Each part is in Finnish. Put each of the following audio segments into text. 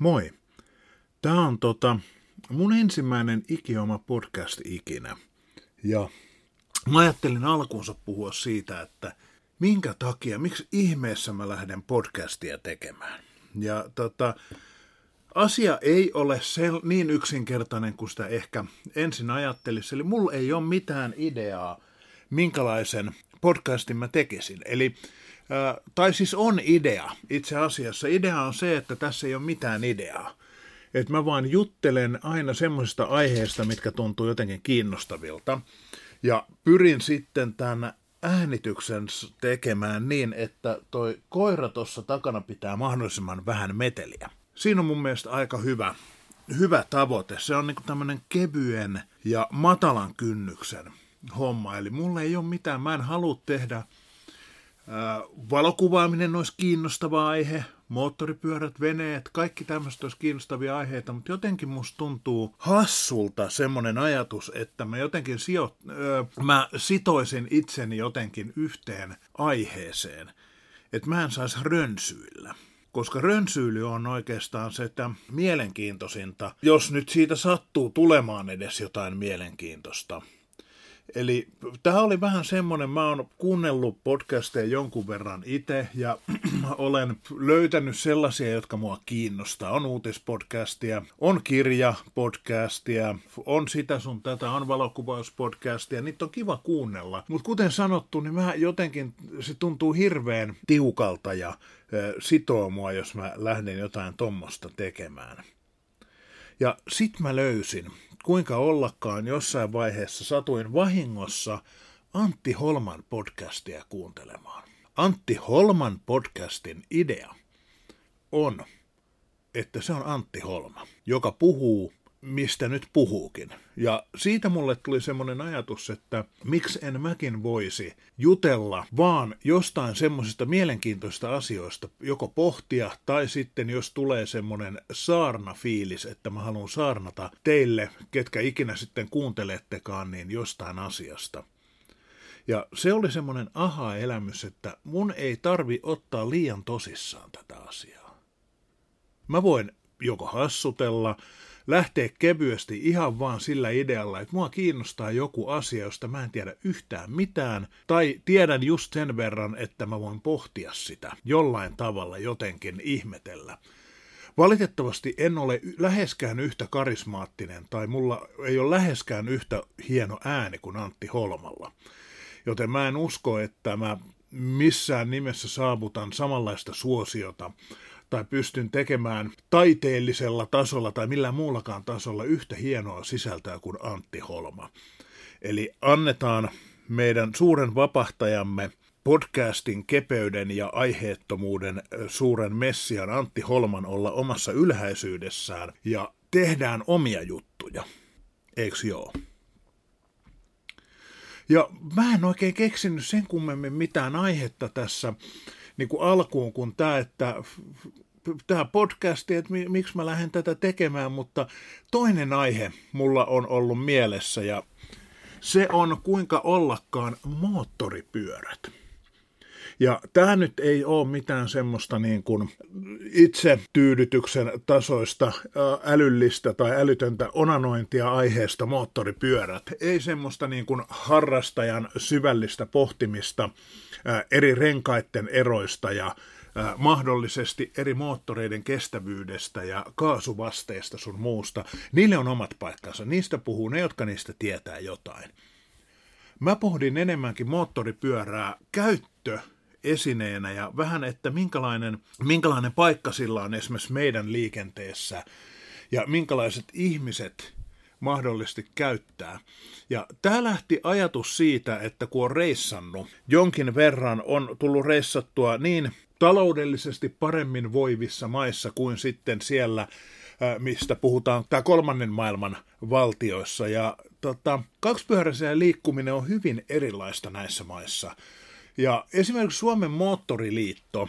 Moi. Tämä on mun ensimmäinen ikioma podcast ikinä. Ja mä ajattelin alkuunsa puhua siitä, että miksi ihmeessä mä lähden podcastia tekemään. Ja asia ei ole niin yksinkertainen kuin sitä ehkä ensin ajattelisi. Eli mulla ei ole mitään ideaa, minkälaisen podcastin mä tekisin. Eli siis on idea itse asiassa. Idea on se, että tässä ei ole mitään ideaa. Että mä vaan juttelen aina semmoisista aiheista, mitkä tuntuu jotenkin kiinnostavilta. Ja pyrin sitten tämän äänityksen tekemään niin, että toi koira tuossa takana pitää mahdollisimman vähän meteliä. Siinä on mun mielestä aika hyvä tavoite. Se on niinku tämmöinen kevyen ja matalan kynnyksen homma. Eli mulla ei ole mitään, mä en halua tehdä. Valokuvaaminen olisi kiinnostava aihe, moottoripyörät, veneet, kaikki tämmöiset olisi kiinnostavia aiheita, mutta jotenkin musta tuntuu hassulta semmoinen ajatus, että mä jotenkin sitoisin itseni jotenkin yhteen aiheeseen, että mä en saisi rönsyillä. Koska rönsyily on oikeastaan sitä mielenkiintoisinta, jos nyt siitä sattuu tulemaan edes jotain mielenkiintoista. Eli tämä oli vähän semmoinen, mä oon kuunnellut podcasteja jonkun verran itse ja olen löytänyt sellaisia, jotka mua kiinnostaa. On uutispodcastia, on kirjapodcastia, on sitä sun tätä, on valokuvauspodcastia, niitä on kiva kuunnella. Mutta kuten sanottu, niin mä jotenkin, se tuntuu hirveän tiukalta ja sitoo mua, jos mä lähden jotain tommosta tekemään. Ja sit mä löysin, kuinka ollakaan jossain vaiheessa satuin vahingossa Antti Holman podcastia kuuntelemaan. Antti Holman podcastin idea on, että se on Antti Holma, joka puhuu, mistä nyt puhuukin. Ja siitä mulle tuli semmoinen ajatus, että miksi en mäkin voisi jutella vaan jostain semmoisista mielenkiintoisista asioista, joko pohtia tai sitten jos tulee semmoinen saarnafiilis, että mä haluan saarnata teille, ketkä ikinä sitten kuuntelettekaan, niin jostain asiasta. Ja se oli semmoinen aha-elämys, että mun ei tarvi ottaa liian tosissaan tätä asiaa. Mä voin joko hassutella, lähteä kevyesti ihan vaan sillä idealla, että mua kiinnostaa joku asia, josta mä en tiedä yhtään mitään, tai tiedän just sen verran, että mä voin pohtia sitä jollain tavalla jotenkin ihmetellä. Valitettavasti en ole läheskään yhtä karismaattinen, tai mulla ei ole läheskään yhtä hieno ääni kuin Antti Holmalla, joten mä en usko, että mä missään nimessä saavutan samanlaista suosiota, tai pystyn tekemään taiteellisella tasolla tai millään muullakaan tasolla yhtä hienoa sisältöä kuin Antti Holma. Eli annetaan meidän suuren vapahtajamme, podcastin kepeyden ja aiheettomuuden suuren messian Antti Holman olla omassa ylhäisyydessään ja tehdään omia juttuja. Eiks joo? Ja mä en oikein keksinyt sen kummemmin mitään aihetta tässä niin kuin alkuun, kun tämä podcasti, että miksi mä lähden tätä tekemään, mutta toinen aihe mulla on ollut mielessä ja se on kuinka ollakaan moottoripyörät. Ja tämä nyt ei ole mitään semmoista niin kuin itsetyydytyksen tasoista älyllistä tai älytöntä onanointia aiheesta moottoripyörät. Ei semmoista niin kuin harrastajan syvällistä pohtimista eri renkaiden eroista ja mahdollisesti eri moottoreiden kestävyydestä ja kaasuvasteista sun muusta. Niille on omat paikkansa. Niistä puhuu ne, jotka niistä tietää jotain. Mä pohdin enemmänkin moottoripyörää käyttöesineenä ja vähän, että minkälainen paikka sillä on esimerkiksi meidän liikenteessä ja minkälaiset ihmiset mahdollisesti käyttää. Ja tää lähti ajatus siitä, että kun on reissannut, jonkin verran on tullut reissattua niin taloudellisesti paremmin voivissa maissa kuin sitten siellä, mistä puhutaan tää kolmannen maailman valtioissa. Ja kaksipyöräisen liikkuminen on hyvin erilaista näissä maissa. Ja esimerkiksi Suomen moottoriliitto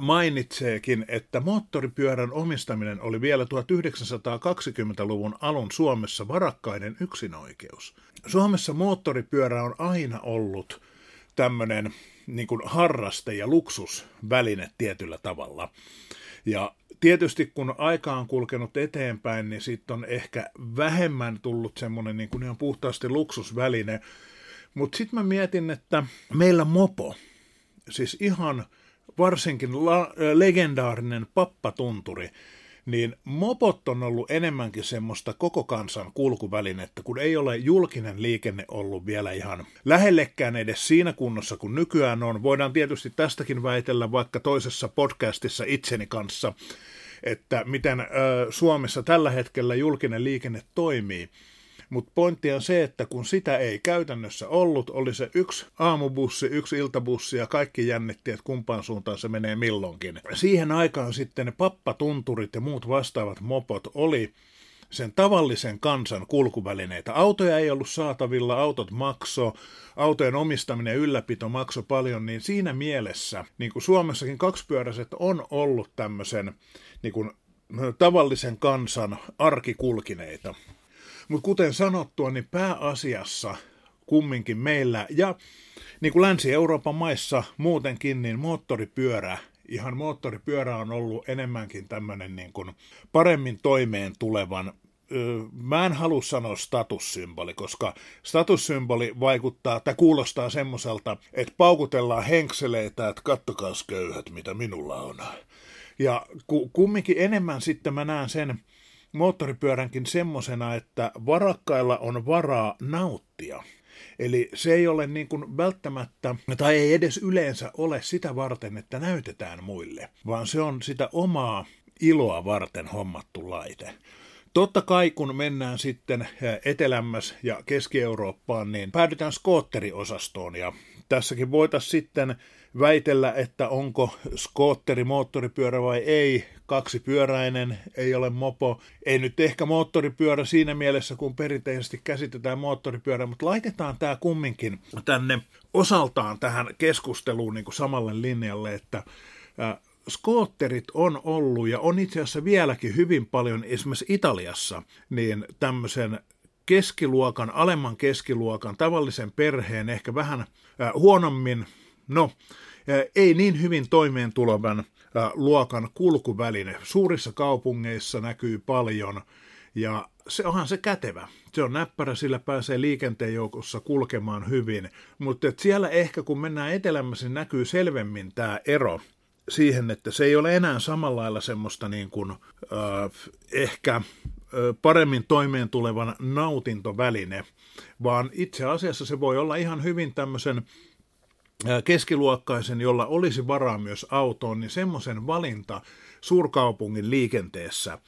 mainitseekin, että moottoripyörän omistaminen oli vielä 1920-luvun alun Suomessa varakkaiden yksinoikeus. Suomessa moottoripyörä on aina ollut tämmöinen niin kuin harraste- ja luksusväline tietyllä tavalla. Ja Tietysti kun aika on kulkenut eteenpäin, niin sitten on ehkä vähemmän tullut semmoinen niin kuin ihan puhtaasti luksusväline. Mutta sitten mä mietin, että meillä mopo, siis ihan varsinkin legendaarinen pappatunturi, niin mopot on ollut enemmänkin semmoista koko kansan kulkuvälinettä, kun ei ole julkinen liikenne ollut vielä ihan lähellekään edes siinä kunnossa, kun nykyään on. Voidaan tietysti tästäkin väitellä vaikka toisessa podcastissa itseni kanssa, että miten Suomessa tällä hetkellä julkinen liikenne toimii. Mutta pointti on se, että kun sitä ei käytännössä ollut, oli se yksi aamubussi, yksi iltabussi ja kaikki jännitti, että kumpaan suuntaan se menee milloinkin. Siihen aikaan sitten ne pappatunturit ja muut vastaavat mopot oli sen tavallisen kansan kulkuvälineitä. Autoja ei ollut saatavilla, autot maksoi, autojen omistaminen ja ylläpito maksoi paljon, niin siinä mielessä, niin kuin Suomessakin kaksipyöräiset on ollut tämmöisen niin kuin tavallisen kansan arkikulkineita. Mutta kuten sanottua, niin pääasiassa kumminkin meillä ja niin kuin Länsi-Euroopan maissa muutenkin, niin moottoripyörä on ollut enemmänkin tämmöinen niin kuin paremmin toimeen tulevan. Mä en halua sanoa statussymboli, koska statussymboli vaikuttaa tai kuulostaa semmoiselta, että paukutellaan henkseleitä, että kattokaa köyhät, mitä minulla on. Ja kumminkin enemmän sitten mä näen sen moottoripyöränkin semmosena, että varakkailla on varaa nauttia. Eli se ei ole niin kuin välttämättä, tai ei edes yleensä ole sitä varten, että näytetään muille, vaan se on sitä omaa iloa varten hommattu laite. Totta kai kun mennään sitten etelämmäs ja Keski-Eurooppaan, niin päädytään skootteriosastoon ja tässäkin voitaisiin sitten väitellä, että onko skootteri moottoripyörä vai ei, kaksipyöräinen, ei ole mopo, ei nyt ehkä moottoripyörä siinä mielessä, kun perinteisesti käsitetään moottoripyörä, mutta laitetaan tämä kumminkin tänne osaltaan tähän keskusteluun niin kuin samalle linjalle, että skootterit on ollut ja on itse asiassa vieläkin hyvin paljon esimerkiksi Italiassa niin tämmöisen keskiluokan, alemman keskiluokan, tavallisen perheen ehkä vähän huonommin, ei niin hyvin toimeentulevan luokan kulkuväline. Suurissa kaupungeissa näkyy paljon ja se onhan se kätevä. Se on näppärä, sillä pääsee liikenteen joukossa kulkemaan hyvin, mutta siellä ehkä kun mennään etelämmässä, niin näkyy selvemmin tämä ero siihen, että se ei ole enää samalla lailla semmoista niin kuin, ehkä paremmin toimeentulevan nautintoväline, vaan itse asiassa se voi olla ihan hyvin tämmöisen keskiluokkaisen, jolla olisi varaa myös autoon, niin semmoisen valinta suurkaupungin liikenteessä,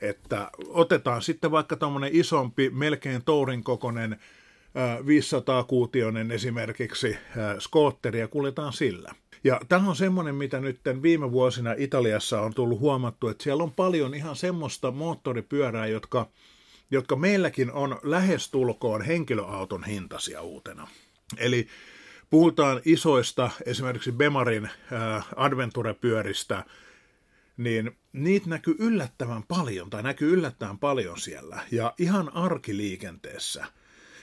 että otetaan sitten vaikka tämmöinen isompi, melkein tourin kokoinen 500-kuutioinen esimerkiksi skootteri ja kuljetaan sillä. Ja tämä on semmoinen, mitä nyt viime vuosina Italiassa on tullut huomattu, että siellä on paljon ihan semmoista moottoripyörää, jotka meilläkin on lähestulkoon henkilöauton hintaisia uutena. Eli puhutaan isoista, esimerkiksi Bemarin adventurepyöristä, niin niitä näkyy yllättävän paljon siellä ja ihan arkiliikenteessä.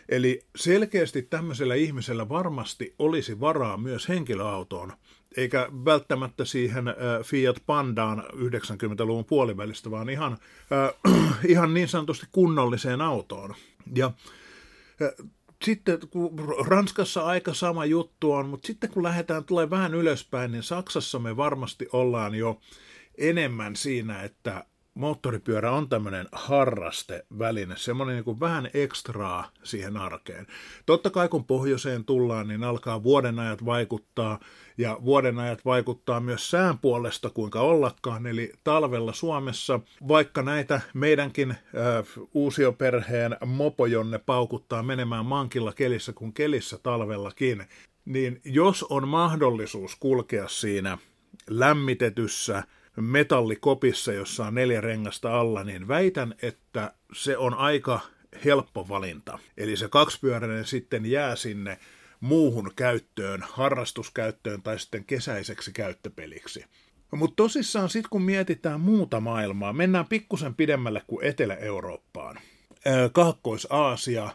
Eli selkeästi tämmöisellä ihmisellä varmasti olisi varaa myös henkilöautoon, eikä välttämättä siihen Fiat Pandaan 90-luvun puolivälistä, vaan ihan niin sanotusti kunnolliseen autoon. Ja sitten kun Ranskassa aika sama juttu on, mutta sitten kun tulee vähän ylöspäin, niin Saksassa me varmasti ollaan jo enemmän siinä, että moottoripyörä on tämmöinen harrasteväline, semmoinen niin kuin vähän ekstraa siihen arkeen. Totta kai kun pohjoiseen tullaan, niin alkaa vuodenajat vaikuttaa, ja vuodenajat vaikuttaa myös sään puolesta, kuinka ollakaan. Eli talvella Suomessa, vaikka näitä meidänkin uusioperheen mopojonne paukuttaa menemään mankilla kelissä kuin kelissä talvellakin, niin jos on mahdollisuus kulkea siinä lämmitetyssä metallikopissa, jossa on 4 rengasta alla, niin väitän, että se on aika helppo valinta. Eli se kaksipyöräinen sitten jää sinne muuhun käyttöön, harrastuskäyttöön tai sitten kesäiseksi käyttöpeliksi. Mutta tosissaan sitten kun mietitään muuta maailmaa, mennään pikkusen pidemmälle kuin Etelä-Eurooppaan. Kaakkois-Aasia,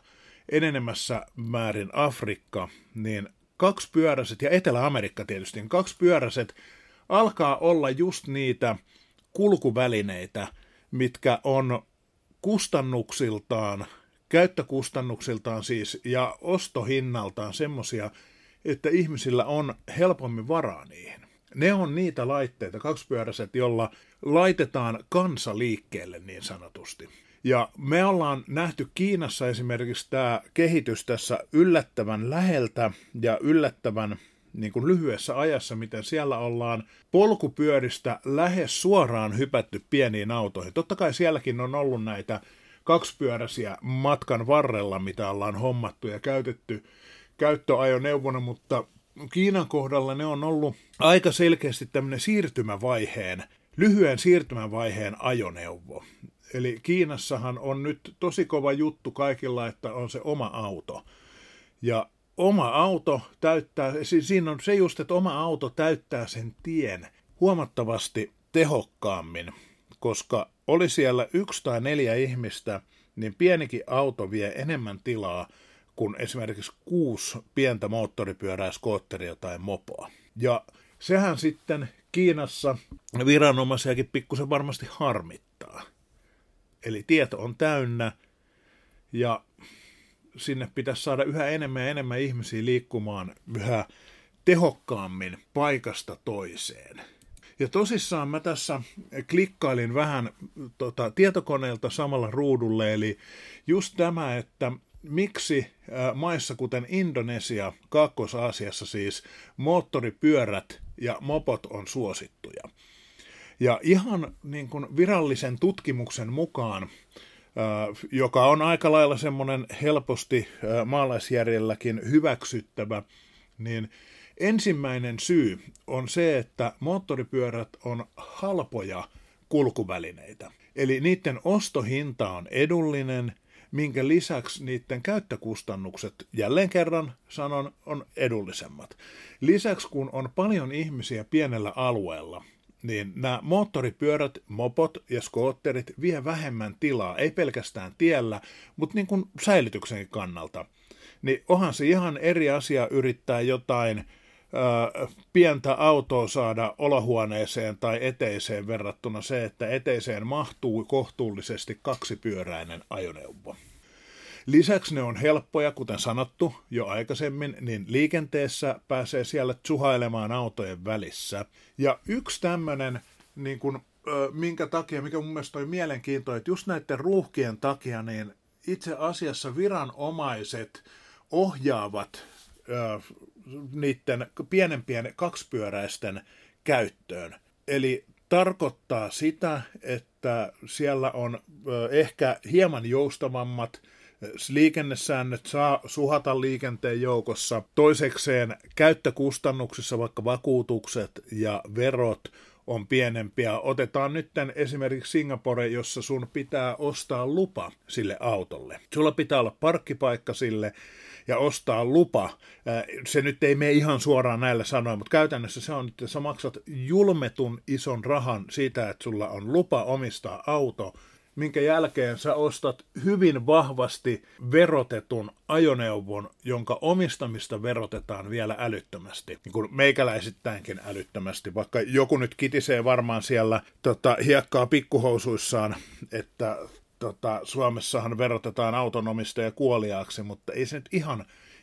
enenemässä määrin Afrikka, niin kaksipyöräiset ja Etelä-Amerikka tietysti, kaksipyöräiset alkaa olla just niitä kulkuvälineitä, mitkä on kustannuksiltaan, käyttökustannuksiltaan siis ja ostohinnaltaan semmoisia, että ihmisillä on helpommin varaa niihin. Ne on niitä laitteita, kaksipyöräiset, jolla laitetaan kansa liikkeelle niin sanotusti. Ja me ollaan nähty Kiinassa esimerkiksi tämä kehitys tässä yllättävän läheltä ja yllättävän niin kuin lyhyessä ajassa, miten siellä ollaan polkupyöristä lähes suoraan hypätty pieniin autoihin. Totta kai sielläkin on ollut näitä kaksipyöräisiä matkan varrella, mitä ollaan hommattu ja käytetty käyttöajoneuvona, mutta Kiinan kohdalla ne on ollut aika selkeästi tämmöinen lyhyen siirtymävaiheen ajoneuvo. Eli Kiinassahan on nyt tosi kova juttu kaikilla, että on se oma auto. Ja oma auto täyttää, siinä on se just, että oma auto täyttää sen tien huomattavasti tehokkaammin, koska oli siellä 1 tai 4 ihmistä, niin pienikin auto vie enemmän tilaa kuin esimerkiksi 6 pientä moottoripyörää, skootteria tai mopoa. Ja sehän sitten Kiinassa viranomaisiakin pikkusen varmasti harmittaa. Eli tieto on täynnä ja sinne pitäisi saada yhä enemmän ja enemmän ihmisiä liikkumaan yhä tehokkaammin paikasta toiseen. Ja tosissaan mä tässä klikkailin vähän tietokoneelta samalla ruudulle, eli just tämä, että miksi maissa kuten Indonesia, Kaakkois-Aasiassa siis, moottoripyörät ja mopot on suosittuja. Ja ihan niin kuin virallisen tutkimuksen mukaan, joka on aika lailla semmoinen helposti maalaisjärjelläkin hyväksyttävä, niin ensimmäinen syy on se, että moottoripyörät on halpoja kulkuvälineitä. Eli niiden ostohinta on edullinen, minkä lisäksi niiden käyttökustannukset, jälleen kerran sanon, on edullisemmat. Lisäksi kun on paljon ihmisiä pienellä alueella, niin nämä moottoripyörät, mopot ja skootterit vie vähemmän tilaa, ei pelkästään tiellä, mutta niin kuin säilytyksen kannalta. Niin onhan se ihan eri asia yrittää jotain pientä autoa saada olohuoneeseen tai eteiseen verrattuna se, että eteiseen mahtuu kohtuullisesti kaksipyöräinen ajoneuvo. Lisäksi ne on helppoja, kuten sanottu jo aikaisemmin, niin liikenteessä pääsee siellä tsuhailemaan autojen välissä. Ja yksi tämmöinen, niin kun, minkä takia, mikä mun mielestä oli mielenkiintoinen, että just näiden ruuhkien takia, niin itse asiassa viranomaiset ohjaavat niiden pienempien kaksipyöräisten käyttöön. Eli tarkoittaa sitä, että siellä on ehkä hieman joustavammat liikennesäännöt, saa suhata liikenteen joukossa. Toisekseen käyttökustannuksissa vaikka vakuutukset ja verot on pienempiä. Otetaan nyt esimerkiksi Singapore, jossa sun pitää ostaa lupa sille autolle. Sulla pitää olla parkkipaikka sille ja ostaa lupa. Se nyt ei mene ihan suoraan näillä sanoilla, mutta käytännössä se on, että sä maksat julmetun ison rahan siitä, että sulla on lupa omistaa auto, minkä jälkeen sä ostat hyvin vahvasti verotetun ajoneuvon, jonka omistamista verotetaan vielä älyttömästi, niin kuin meikäläisittäinkin älyttömästi, vaikka joku nyt kitisee varmaan siellä hiekkaa pikkuhousuissaan, että Suomessahan verotetaan autonomistaja kuoliaaksi, mutta ei se nyt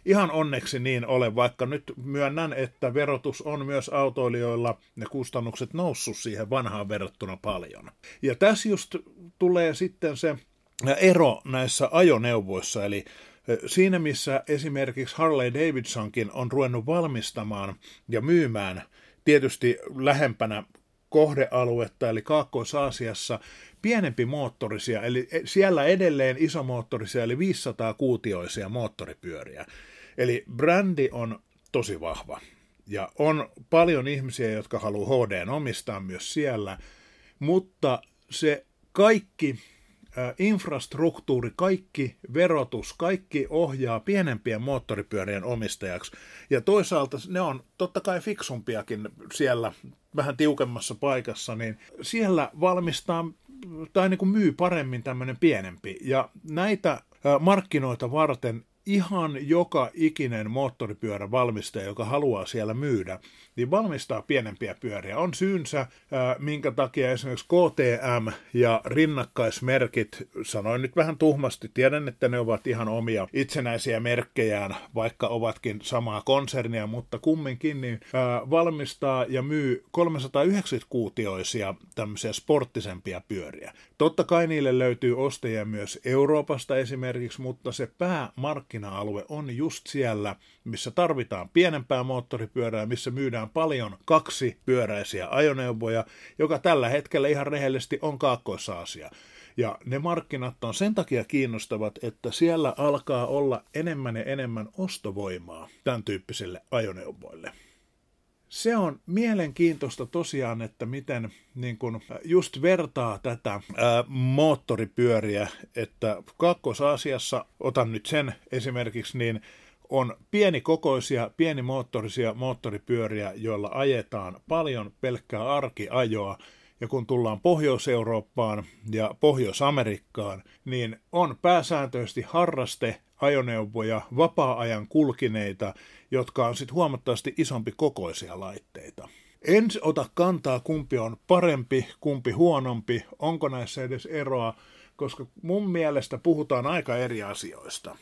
ihan onneksi niin ole, vaikka nyt myönnän, että verotus on myös autoilijoilla ne kustannukset noussut siihen vanhaan verrattuna paljon. Ja tässä just tulee sitten se ero näissä ajoneuvoissa, eli siinä missä esimerkiksi Harley Davidsonkin on ruvennut valmistamaan ja myymään tietysti lähempänä kohdealuetta, eli Kaakkois-Aasiassa, pienempi moottorisia, eli siellä edelleen isomoottorisia, eli 500 kuutioisia moottoripyöriä. Eli brändi on tosi vahva, ja on paljon ihmisiä, jotka haluaa HD:n omistaa myös siellä, mutta se kaikki infrastruktuuri, kaikki verotus, kaikki ohjaa pienempien moottoripyörien omistajaksi. Ja toisaalta ne on totta kai fiksumpiakin siellä vähän tiukemmassa paikassa, niin siellä valmistaa tai niin kuin myy paremmin tämmöinen pienempi. Ja näitä markkinoita varten ihan joka ikinen moottoripyörä valmistaja, joka haluaa siellä myydä, niin valmistaa pienempiä pyöriä. On syynsä, minkä takia esimerkiksi KTM ja rinnakkaismerkit, sanoin nyt vähän tuhmasti, tiedän, että ne ovat ihan omia itsenäisiä merkkejään, vaikka ovatkin samaa konsernia, mutta kumminkin, niin valmistaa ja myy 390-kuutioisia tämmöisiä sporttisempia pyöriä. Totta kai niille löytyy ostajia myös Euroopasta esimerkiksi, mutta se päämarkkina-alue on just siellä, missä tarvitaan pienempää moottoripyörää, missä myydään paljon kaksipyöräisiä ajoneuvoja, joka tällä hetkellä ihan rehellisesti on Kaakkois-Aasia. Ja ne markkinat on sen takia kiinnostavat, että siellä alkaa olla enemmän ja enemmän ostovoimaa tämän tyyppisille ajoneuvoille. Se on mielenkiintoista tosiaan, että miten niin kun just vertaa tätä moottoripyöriä, että Kaakkois-Aasiassa, otan nyt sen esimerkiksi, niin on pienikokoisia, pienimoottorisia moottoripyöriä, joilla ajetaan paljon pelkkää arkiajoa, ja kun tullaan Pohjois-Eurooppaan ja Pohjois-Amerikkaan, niin on pääsääntöisesti harrasteajoneuvoja, vapaa-ajan kulkineita, jotka on sitten huomattavasti isompi kokoisia laitteita. En ota kantaa, kumpi on parempi, kumpi huonompi, onko näissä edes eroa, koska mun mielestä puhutaan aika eri asioista.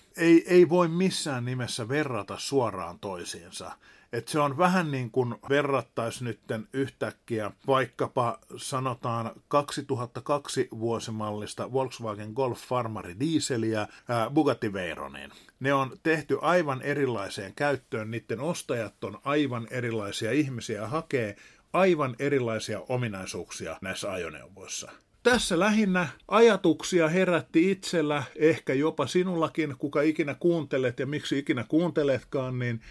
Ei voi missään nimessä verrata suoraan toisiinsa. Et se on vähän niin kuin verrattaisiin nytten yhtäkkiä vaikkapa sanotaan 2002 vuosimallista Volkswagen Golf Farmari Dieseliä Bugatti Veyroniin. Ne on tehty aivan erilaiseen käyttöön, niiden ostajat on aivan erilaisia ihmisiä, hakee aivan erilaisia ominaisuuksia näissä ajoneuvoissa. Tässä lähinnä ajatuksia herätti itsellä, ehkä jopa sinullakin, kuka ikinä kuuntelet ja miksi ikinä kuunteletkaan, niin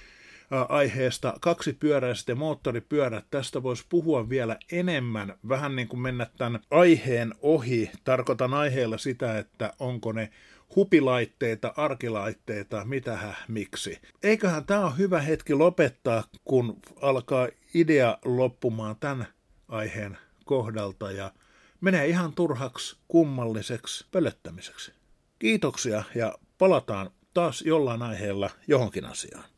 aiheesta kaksipyöräiset ja moottoripyörät. Tästä voisi puhua vielä enemmän, vähän niin kuin mennä tämän aiheen ohi. Tarkoitan aiheella sitä, että onko ne hupilaitteita, arkilaitteita, mitähän, miksi. Eiköhän tämä ole hyvä hetki lopettaa, kun alkaa idea loppumaan tämän aiheen kohdalta ja menee ihan turhaksi, kummalliseksi, pölöttämiseksi. Kiitoksia ja palataan taas jollain aiheella johonkin asiaan.